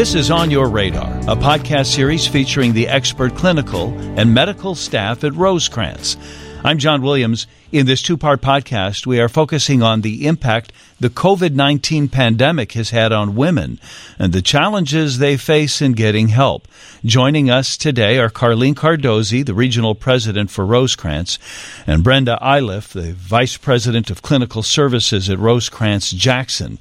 This is On Your Radar, a podcast series featuring the expert clinical and medical staff at Rosecrance. I'm John Williams. In this two-part podcast, we are focusing on the impact the COVID-19 pandemic has had on women and the challenges they face in getting help. Joining us today are Carlene Cardosi, the regional president for Rosecrance, and Brenda Iliff, the vice president of clinical services at Rosecrance-Jackson.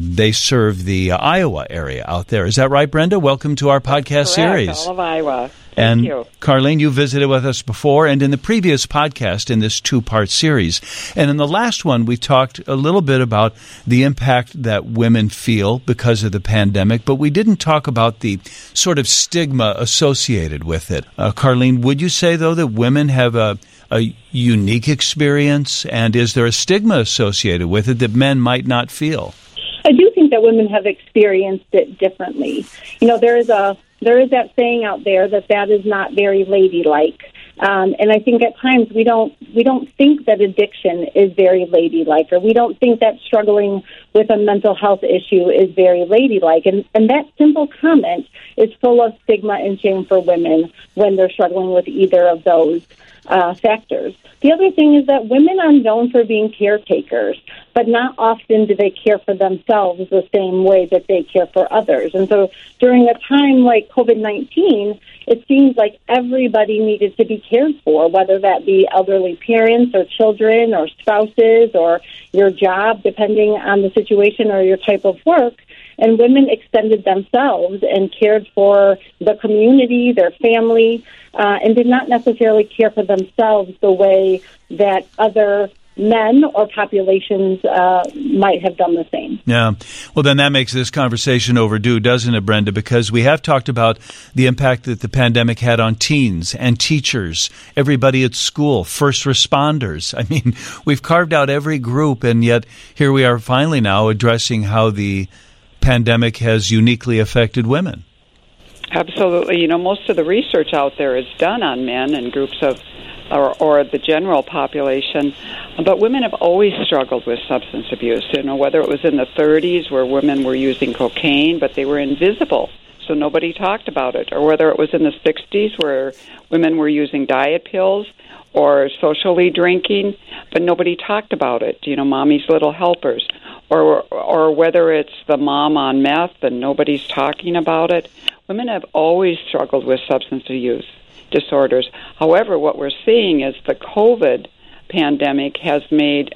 They serve the Iowa area out there. Is that right, Brenda? Welcome to our podcast series. All of Iowa. Thank you. Carlene, you visited with us before and in the previous podcast in this two-part series. And in the last one, we talked a little bit about the impact that women feel because of the pandemic, but we didn't talk about the sort of stigma associated with it. Carlene, would you say, though, that women have a unique experience? And is there a stigma associated with it that men might not feel? I do think that women have experienced it differently. You know, there is that saying out there that is not very ladylike. And I think at times we don't think that addiction is very ladylike, or we don't think that struggling with a mental health issue is very ladylike. And that simple comment is full of stigma and shame for women when they're struggling with either of those factors. The other thing is that women are known for being caretakers, but not often do they care for themselves the same way that they care for others. And so during a time like COVID-19, it seems like everybody needed to be cared for, whether that be elderly parents or children or spouses or your job, depending on the situation or your type of work. And women extended themselves and cared for the community, their family, and did not necessarily care for themselves the way that other men or populations might have done the same. Yeah. Well, then that makes this conversation overdue, doesn't it, Brenda? Because we have talked about the impact that the pandemic had on teens and teachers, everybody at school, first responders. I mean, we've carved out every group, and yet here we are finally now addressing how the pandemic has uniquely affected women. Absolutely. You know, most of the research out there is done on men and groups of or the general population, but women have always struggled with substance abuse, you know, whether it was in the 30s where women were using cocaine, but they were invisible, so nobody talked about it, or whether it was in the 60s where women were using diet pills or socially drinking, but nobody talked about it, you know, mommy's little helpers, or whether it's the mom on meth and nobody's talking about it. Women have always struggled with substance abuse disorders. However, what we're seeing is the COVID pandemic has made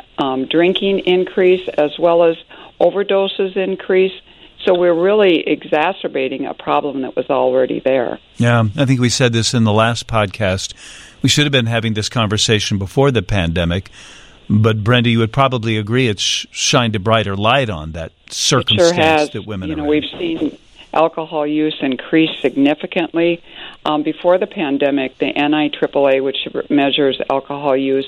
drinking increase as well as overdoses increase. So we're really exacerbating a problem that was already there. Yeah, I think we said this in the last podcast. We should have been having this conversation before the pandemic. But, Brenda, you would probably agree it's shined a brighter light on that circumstance. It sure has. That women are in. We've seen alcohol use increase significantly. Before the pandemic, the NIAAA, which measures alcohol use,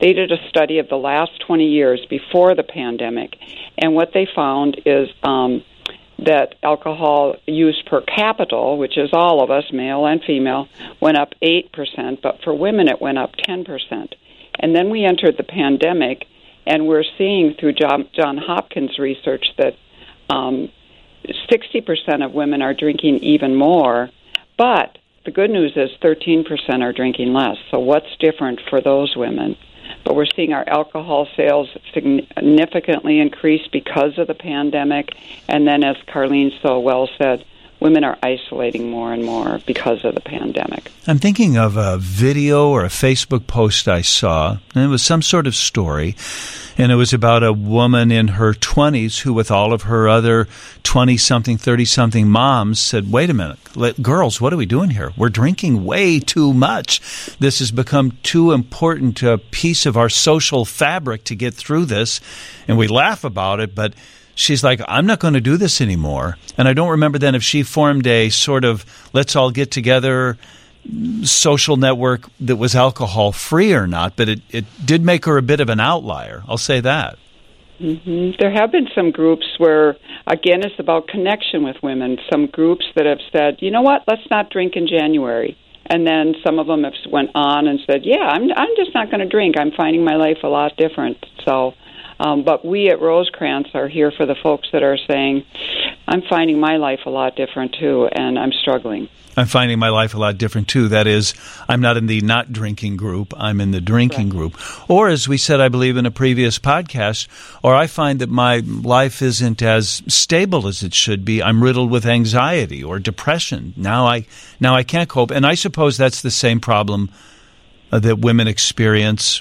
they did a study of the last 20 years before the pandemic. And what they found is that alcohol use per capita, which is all of us, male and female, went up 8%, but for women it went up 10%. And then we entered the pandemic, and we're seeing through John Hopkins research that 60% of women are drinking even more, but the good news is 13% are drinking less. So what's different for those women? But we're seeing our alcohol sales significantly increase because of the pandemic, and then as Carlene so well said, women are isolating more and more because of the pandemic. I'm thinking of a video or a Facebook post I saw, and it was some sort of story, and it was about a woman in her 20s who, with all of her other 20-something, 30-something moms, said, wait a minute, girls, what are we doing here? We're drinking way too much. This has become too important a piece of our social fabric to get through this, and we laugh about it, but she's like, I'm not going to do this anymore. And I don't remember then if she formed a sort of let's all get together social network that was alcohol-free or not, but it did make her a bit of an outlier. I'll say that. Mm-hmm. There have been some groups where, again, it's about connection with women, some groups that have said, you know what, let's not drink in January. And then some of them have went on and said, yeah, I'm just not going to drink. I'm finding my life a lot different, so... but we at Rosecrance are here for the folks that are saying, I'm finding my life a lot different, too, and I'm struggling. I'm finding my life a lot different, too. That is, I'm not in the not drinking group. I'm in the drinking group. Or, as we said, I believe, in a previous podcast, or I find that my life isn't as stable as it should be. I'm riddled with anxiety or depression. Now I can't cope. And I suppose that's the same problem that women experience,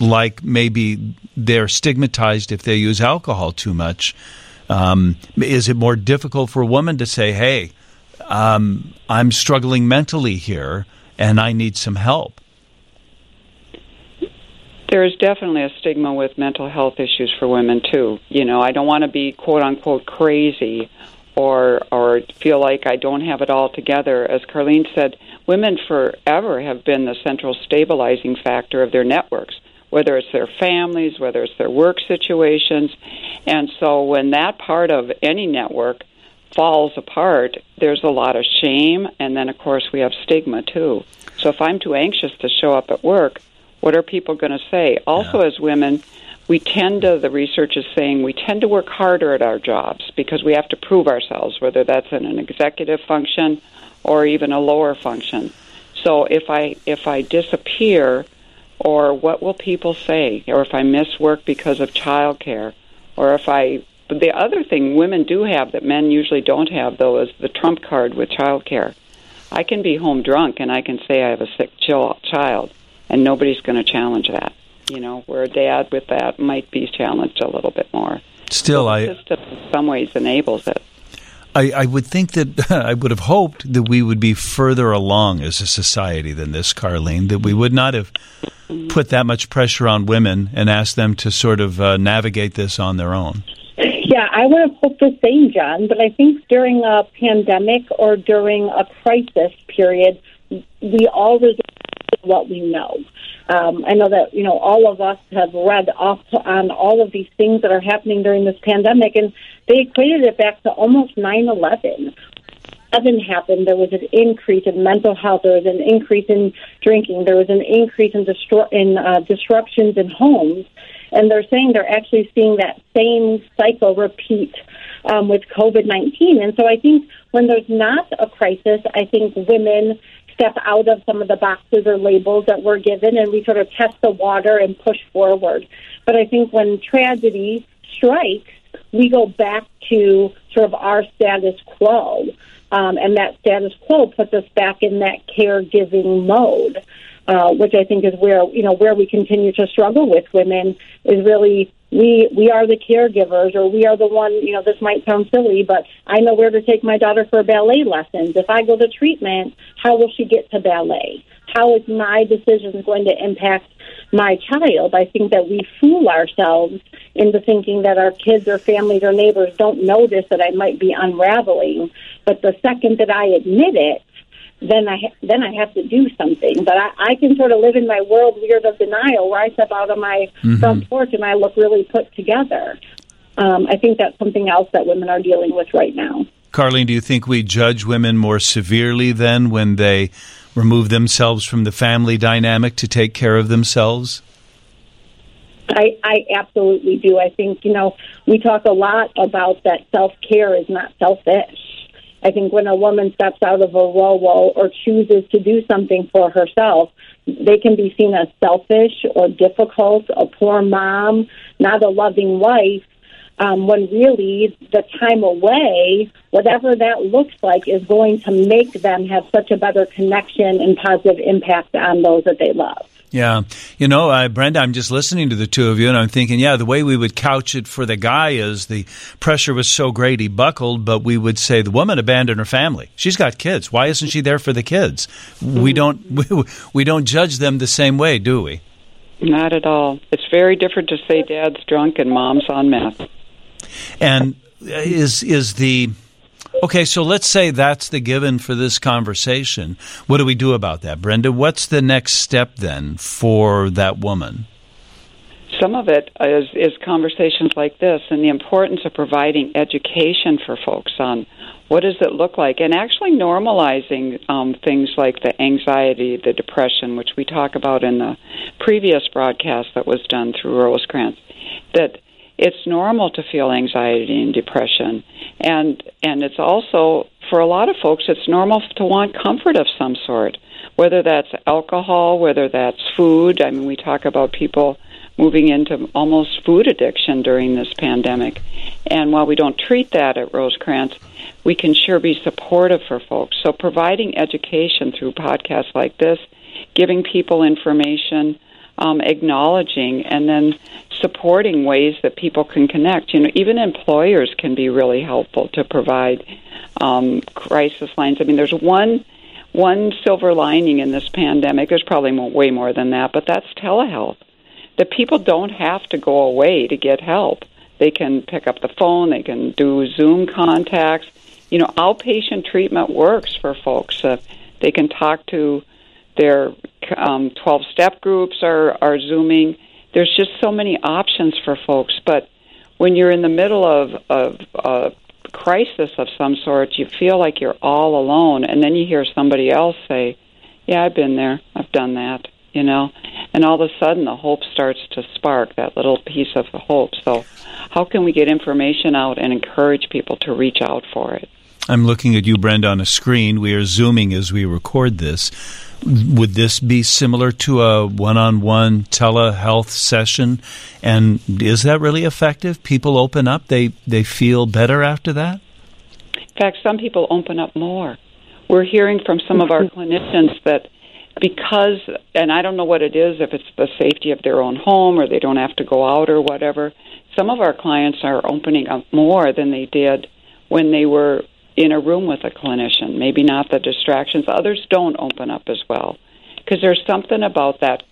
like maybe they're stigmatized if they use alcohol too much. Is it more difficult for a woman to say, hey, I'm struggling mentally here and I need some help? There is definitely a stigma with mental health issues for women, too. You know, I don't want to be, quote unquote, crazy or feel like I don't have it all together. As Carlene said, women forever have been the central stabilizing factor of their networks, whether it's their families, whether it's their work situations. And so when that part of any network falls apart, there's a lot of shame, and then, of course, we have stigma, too. So if I'm too anxious to show up at work, what are people going to say? Also, as women, the research is saying, we tend to work harder at our jobs because we have to prove ourselves, whether that's in an executive function or even a lower function. So if I disappear, or what will people say? Or if I miss work because of childcare, or the other thing women do have that men usually don't have, though, is the trump card with childcare. I can be home drunk and I can say I have a sick child, and nobody's going to challenge that. You know, where a dad with that might be challenged a little bit more. Still, the system in some ways enables it. I would think that I would have hoped that we would be further along as a society than this, Carlene, that we would not have put that much pressure on women and asked them to sort of navigate this on their own. Yeah, I would have hoped the same, John, but I think during a pandemic or during a crisis period, we all resort to what we know. I know that, you know, all of us have read up on all of these things that are happening during this pandemic, and they equated it back to almost 9/11. 9/11 happened, there was an increase in mental health, there was an increase in drinking, there was an increase in disruptions in homes, and they're saying they're actually seeing that same cycle repeat with COVID-19. And so I think when there's not a crisis, I think women step out of some of the boxes or labels that we're given, and we sort of test the water and push forward. But I think when tragedy strikes, we go back to sort of our status quo, and that status quo puts us back in that caregiving mode, which I think is where we continue to struggle with women, is really we are the caregivers, or we are the one, you know, this might sound silly, but I know where to take my daughter for ballet lessons. If I go to treatment, how will she get to ballet? How is my decision going to impact my child? I think that we fool ourselves into thinking that our kids or families or neighbors don't notice that I might be unraveling. But the second that I admit it, then I have to do something. But I can sort of live in my world weird of denial, where I step out of my front porch and I look really put together. I think that's something else that women are dealing with right now. Carlene, do you think we judge women more severely then when they remove themselves from the family dynamic to take care of themselves? I absolutely do. I think, you know, we talk a lot about that self-care is not selfish. I think when a woman steps out of a row or chooses to do something for herself, they can be seen as selfish or difficult, a poor mom, not a loving wife, when really the time away, whatever that looks like, is going to make them have such a better connection and positive impact on those that they love. Yeah. You know, Brenda, I'm just listening to the two of you, and I'm thinking, yeah, the way we would couch it for the guy is the pressure was so great he buckled, but we would say the woman abandoned her family. She's got kids. Why isn't she there for the kids? We don't judge them the same way, do we? Not at all. It's very different to say dad's drunk and mom's on meth. And okay, so let's say that's the given for this conversation. What do we do about that, Brenda? What's the next step then for that woman? Some of it is conversations like this, and the importance of providing education for folks on what does it look like, and actually normalizing things like the anxiety, the depression, which we talk about in the previous broadcast that was done through Rosecrance, that It's normal to feel anxiety and depression, and it's also, for a lot of folks, it's normal to want comfort of some sort, whether that's alcohol, whether that's food. I mean, we talk about people moving into almost food addiction during this pandemic. And while we don't treat that at Rosecrance, we can sure be supportive for folks. So providing education through podcasts like this, giving people information, acknowledging, and then supporting ways that people can connect. You know, even employers can be really helpful to provide crisis lines. I mean, there's one silver lining in this pandemic. There's probably way more than that, but that's telehealth. That people don't have to go away to get help. They can pick up the phone. They can do Zoom contacts. You know, outpatient treatment works for folks. They can talk to their 12-step groups are Zooming. There's just so many options for folks. But when you're in the middle of a crisis of some sort, you feel like you're all alone. And then you hear somebody else say, yeah, I've been there. I've done that. You know, and all of a sudden the hope starts to spark, that little piece of the hope. So how can we get information out and encourage people to reach out for it? I'm looking at you, Brenda, on a screen. We are Zooming as we record this. Would this be similar to a one-on-one telehealth session? And is that really effective? People open up? They feel better after that? In fact, some people open up more. We're hearing from some of our clinicians that because, and I don't know what it is, if it's the safety of their own home or they don't have to go out or whatever, some of our clients are opening up more than they did when they were in a room with a clinician, maybe not the distractions. Others don't open up as well because there's something about that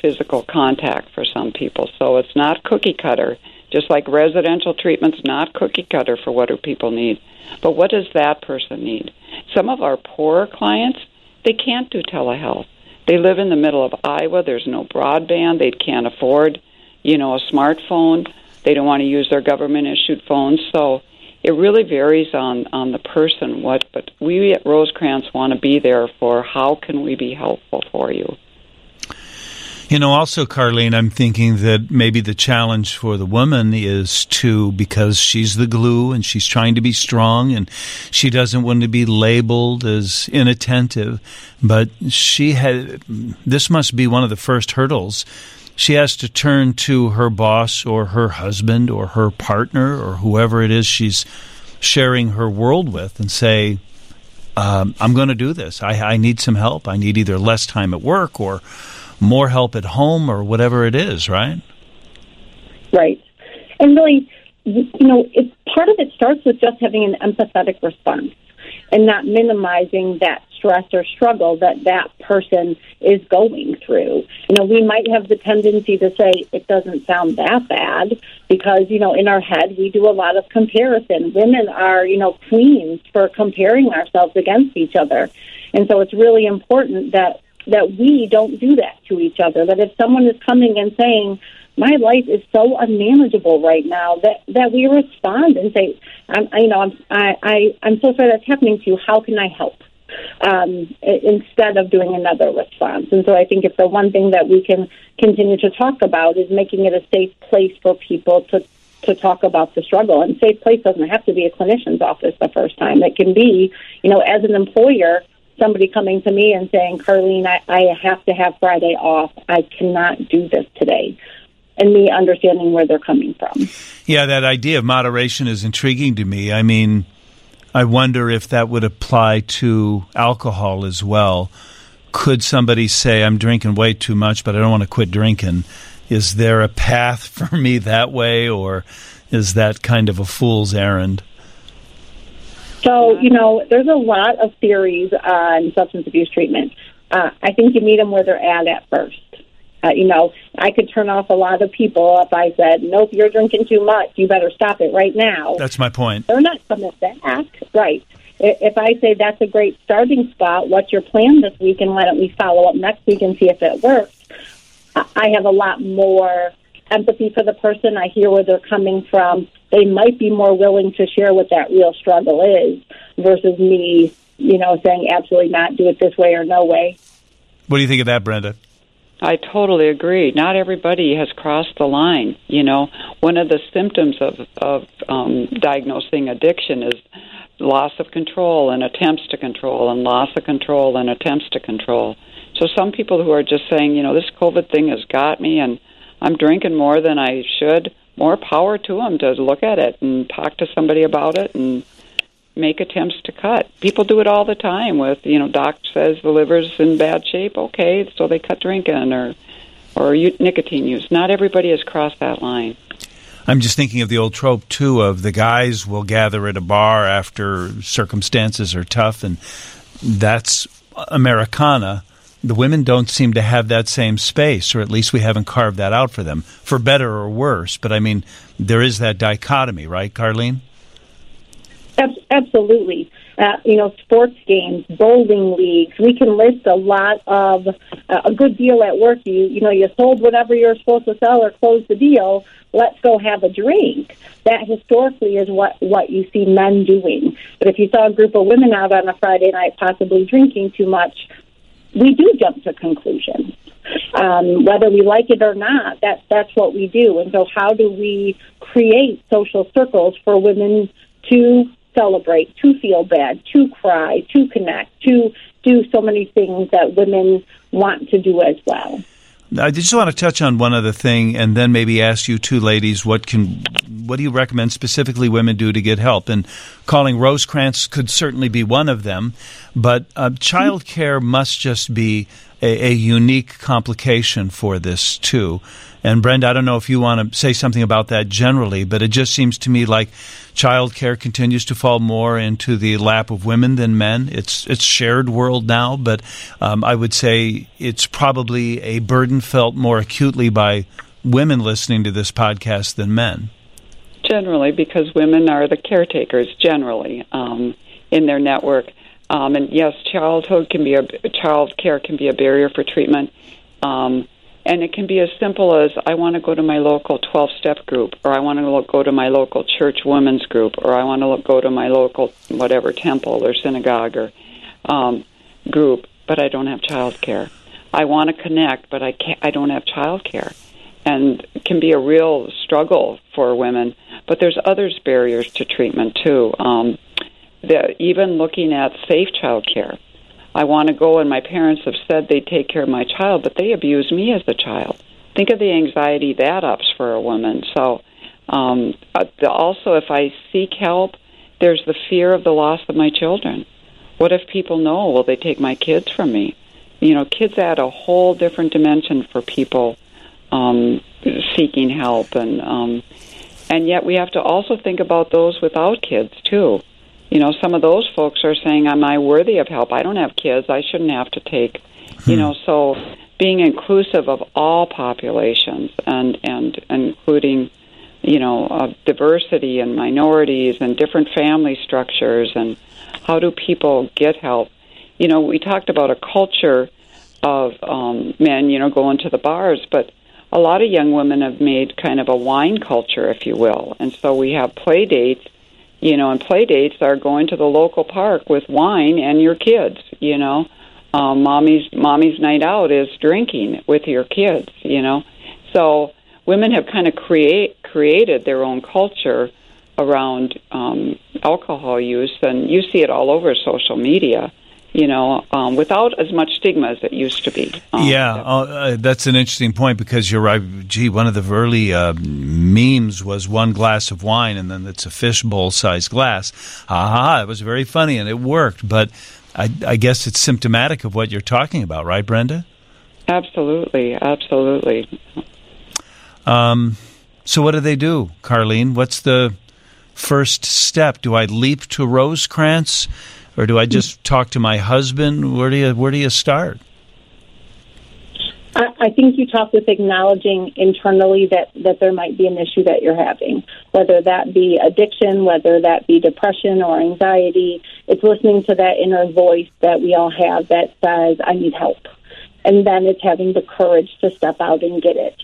physical contact for some people. So it's not cookie cutter, just like residential treatment's not cookie cutter for what do people need. But what does that person need? Some of our poorer clients, they can't do telehealth. They live in the middle of Iowa. There's no broadband. They can't afford, you know, a smartphone. They don't want to use their government-issued phones. So it really varies on the person. But we at Rosecrance want to be there for how can we be helpful for you. You know, also, Carlene, I'm thinking that maybe the challenge for the woman is to, because she's the glue and she's trying to be strong and she doesn't want to be labeled as inattentive, but this must be one of the first hurdles. She has to turn to her boss or her husband or her partner or whoever it is she's sharing her world with and say, I'm going to do this. I need some help. I need either less time at work or more help at home or whatever it is, right? Right. And really, you know, part of it starts with just having an empathetic response and not minimizing that stress or struggle that person is going through. You know, we might have the tendency to say it doesn't sound that bad because, you know, in our head we do a lot of comparison. Women are, you know, queens for comparing ourselves against each other. And so it's really important that we don't do that to each other, that if someone is coming and saying, my life is so unmanageable right now, that we respond and say, I'm so sorry that's happening to you. How can I help? Instead of doing another response. And so I think it's the one thing that we can continue to talk about is making it a safe place for people to talk about the struggle. And safe place doesn't have to be a clinician's office the first time. It can be, you know, as an employer, somebody coming to me and saying, Carlene, I have to have Friday off. I cannot do this today. And me understanding where they're coming from. Yeah, that idea of moderation is intriguing to me. I mean, I wonder if that would apply to alcohol as well. Could somebody say, I'm drinking way too much, but I don't want to quit drinking? Is there a path for me that way, or is that kind of a fool's errand? So, you know, there's a lot of theories on substance abuse treatment. I think you meet them where they're at first. You know, I could turn off a lot of people if I said, nope, you're drinking too much. You better stop it right now. That's my point. They're not coming back. Right. If I say that's a great starting spot, what's your plan this week, and why don't we follow up next week and see if it works? I have a lot more empathy for the person. I hear where they're coming from. They might be more willing to share what that real struggle is versus me, you know, saying absolutely not, do it this way or no way. What do you think of that, Brenda? I totally agree. Not everybody has crossed the line. You know, one of the symptoms of diagnosing addiction is loss of control and attempts to control and loss of control and attempts to control. So some people who are just saying, you know, this COVID thing has got me and I'm drinking more than I should, more power to them to look at it and talk to somebody about it and make attempts to cut. People do it all the time with, you know, doc says the liver's in bad shape, okay, so they cut drinking or nicotine use. Not everybody has crossed that line. I'm just thinking of the old trope, too, of the guys will gather at a bar after circumstances are tough, and that's Americana. The women don't seem to have that same space, or at least we haven't carved that out for them, for better or worse. But, I mean, there is that dichotomy, right, Carlene? Absolutely. You know, sports games, bowling leagues, we can list a lot of, a good deal at work. You know, you sold whatever you're supposed to sell or closed the deal. Let's go have a drink. That historically is what you see men doing. But if you saw a group of women out on a Friday night possibly drinking too much, we do jump to conclusions. Whether we like it or not, that's what we do. And so how do we create social circles for women to celebrate, to feel bad, to cry, to connect, to do so many things that women want to do as well? I just want to touch on one other thing and then maybe ask you two ladies, what do you recommend specifically women do to get help? And calling Rosecrance could certainly be one of them, but child care must just be a unique complication for this, too. And, Brenda, I don't know if you want to say something about that generally, but it just seems to me like child care continues to fall more into the lap of women than men. It's shared world now, but I would say it's probably a burden felt more acutely by women listening to this podcast than men. Generally, because women are the caretakers, generally, in their network. And, yes, child care can be a barrier for treatment. And it can be as simple as, I want to go to my local 12-step group, or I want to go to my local church women's group, or I want to go to my local whatever temple or synagogue or group, but I don't have child care. I want to connect, but I don't have child care. And it can be a real struggle for women. But there's other barriers to treatment, too. Even looking at safe child care. I want to go, and my parents have said they'd take care of my child, but they abused me as a child. Think of the anxiety that ups for a woman. So, also, if I seek help, there's the fear of the loss of my children. What if people know? Will they take my kids from me? You know, kids add a whole different dimension for people seeking help. And yet we have to also think about those without kids, too. You know, some of those folks are saying, am I worthy of help? I don't have kids. I shouldn't have to take, you know, so being inclusive of all populations and including, you know, diversity and minorities and different family structures and how do people get help? You know, we talked about a culture of men, you know, going to the bars, but a lot of young women have made kind of a wine culture, if you will. And so we have play dates. You know, and play dates are going to the local park with wine and your kids, you know. Mommy's night out is drinking with your kids, you know. So women have kind of created their own culture around alcohol use, and you see it all over social media, you know, without as much stigma as it used to be. That's an interesting point because you're right. Gee, one of the early memes was one glass of wine and then it's a fishbowl-sized glass. It was very funny and it worked, but I guess it's symptomatic of what you're talking about, right, Brenda? Absolutely. So what do they do, Carlene? What's the first step? Do I leap to Rosecrance? Or do I just talk to my husband? Where do you start? I think you talk with acknowledging internally that there might be an issue that you're having, whether that be addiction, whether that be depression or anxiety. It's listening to that inner voice that we all have that says, I need help. And then it's having the courage to step out and get it.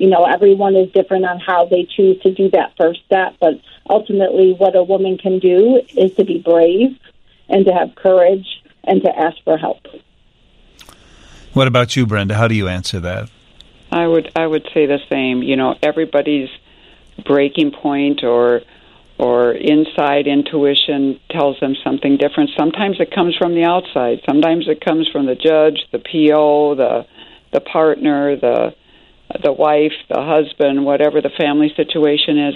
You know, everyone is different on how they choose to do that first step, but ultimately what a woman can do is to be brave and to have courage and to ask for help. What about you, Brenda? How do you answer that? I would say the same. You know, everybody's breaking point or inside intuition tells them something different. Sometimes it comes from the outside. Sometimes it comes from the judge, the PO, the partner, the wife, the husband, whatever the family situation is.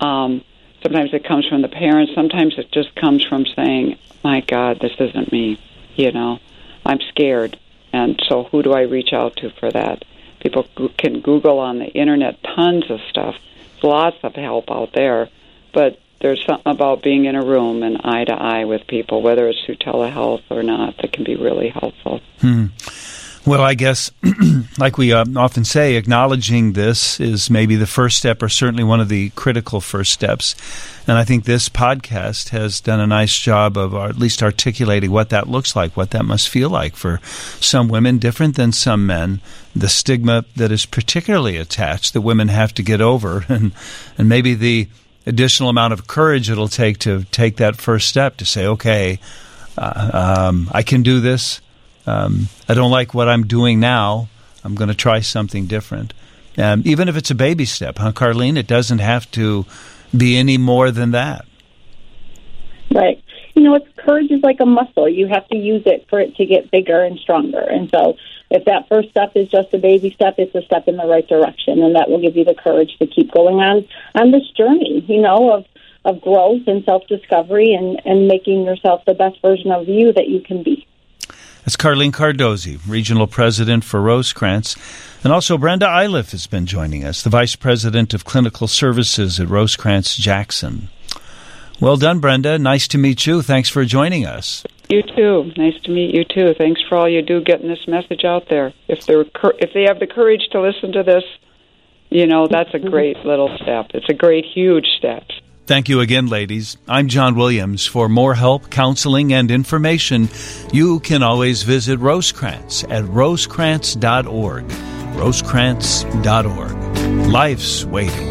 Sometimes it comes from the parents. Sometimes it just comes from saying, my God, this isn't me. You know, I'm scared. And so who do I reach out to for that? People can Google on the Internet tons of stuff. Lots of help out there. But there's something about being in a room and eye-to-eye with people, whether it's through telehealth or not, that can be really helpful. Hmm. Well, I guess, like we often say, acknowledging this is maybe the first step, or certainly one of the critical first steps. And I think this podcast has done a nice job of at least articulating what that looks like, what that must feel like for some women, different than some men, the stigma that is particularly attached that women have to get over, and maybe the additional amount of courage it'll take to take that first step to say, okay, I can do this. I don't like what I'm doing now. I'm going to try something different. Even if it's a baby step, huh, Carlene? It doesn't have to be any more than that. Right. You know, courage is like a muscle. You have to use it for it to get bigger and stronger. And so if that first step is just a baby step, it's a step in the right direction, and that will give you the courage to keep going on this journey, you know, of growth and self-discovery and making yourself the best version of you that you can be. That's Carlene Cardosi, Regional President for Rosecrance. And also Brenda Iliff has been joining us, the Vice President of Clinical Services at Rosecrance-Jackson. Well done, Brenda. Nice to meet you. Thanks for joining us. You too. Nice to meet you too. Thanks for all you do getting this message out there. If they have the courage to listen to this, you know, that's a great little step. It's a great, huge step. Thank you again, ladies. I'm John Williams. For more help, counseling, and information, you can always visit Rosecrance at rosecrance.org. Rosecrance.org. Life's waiting.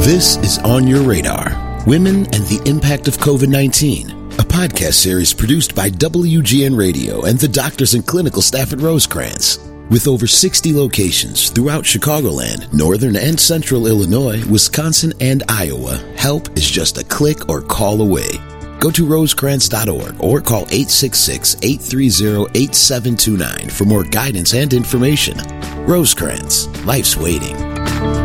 This is On Your Radar, Women and the Impact of COVID-19, a podcast series produced by WGN Radio and the doctors and clinical staff at Rosecrance. With over 60 locations throughout Chicagoland, northern and central Illinois, Wisconsin, and Iowa, help is just a click or call away. Go to rosecrance.org or call 866-830-8729 for more guidance and information. Rosecrance, life's waiting.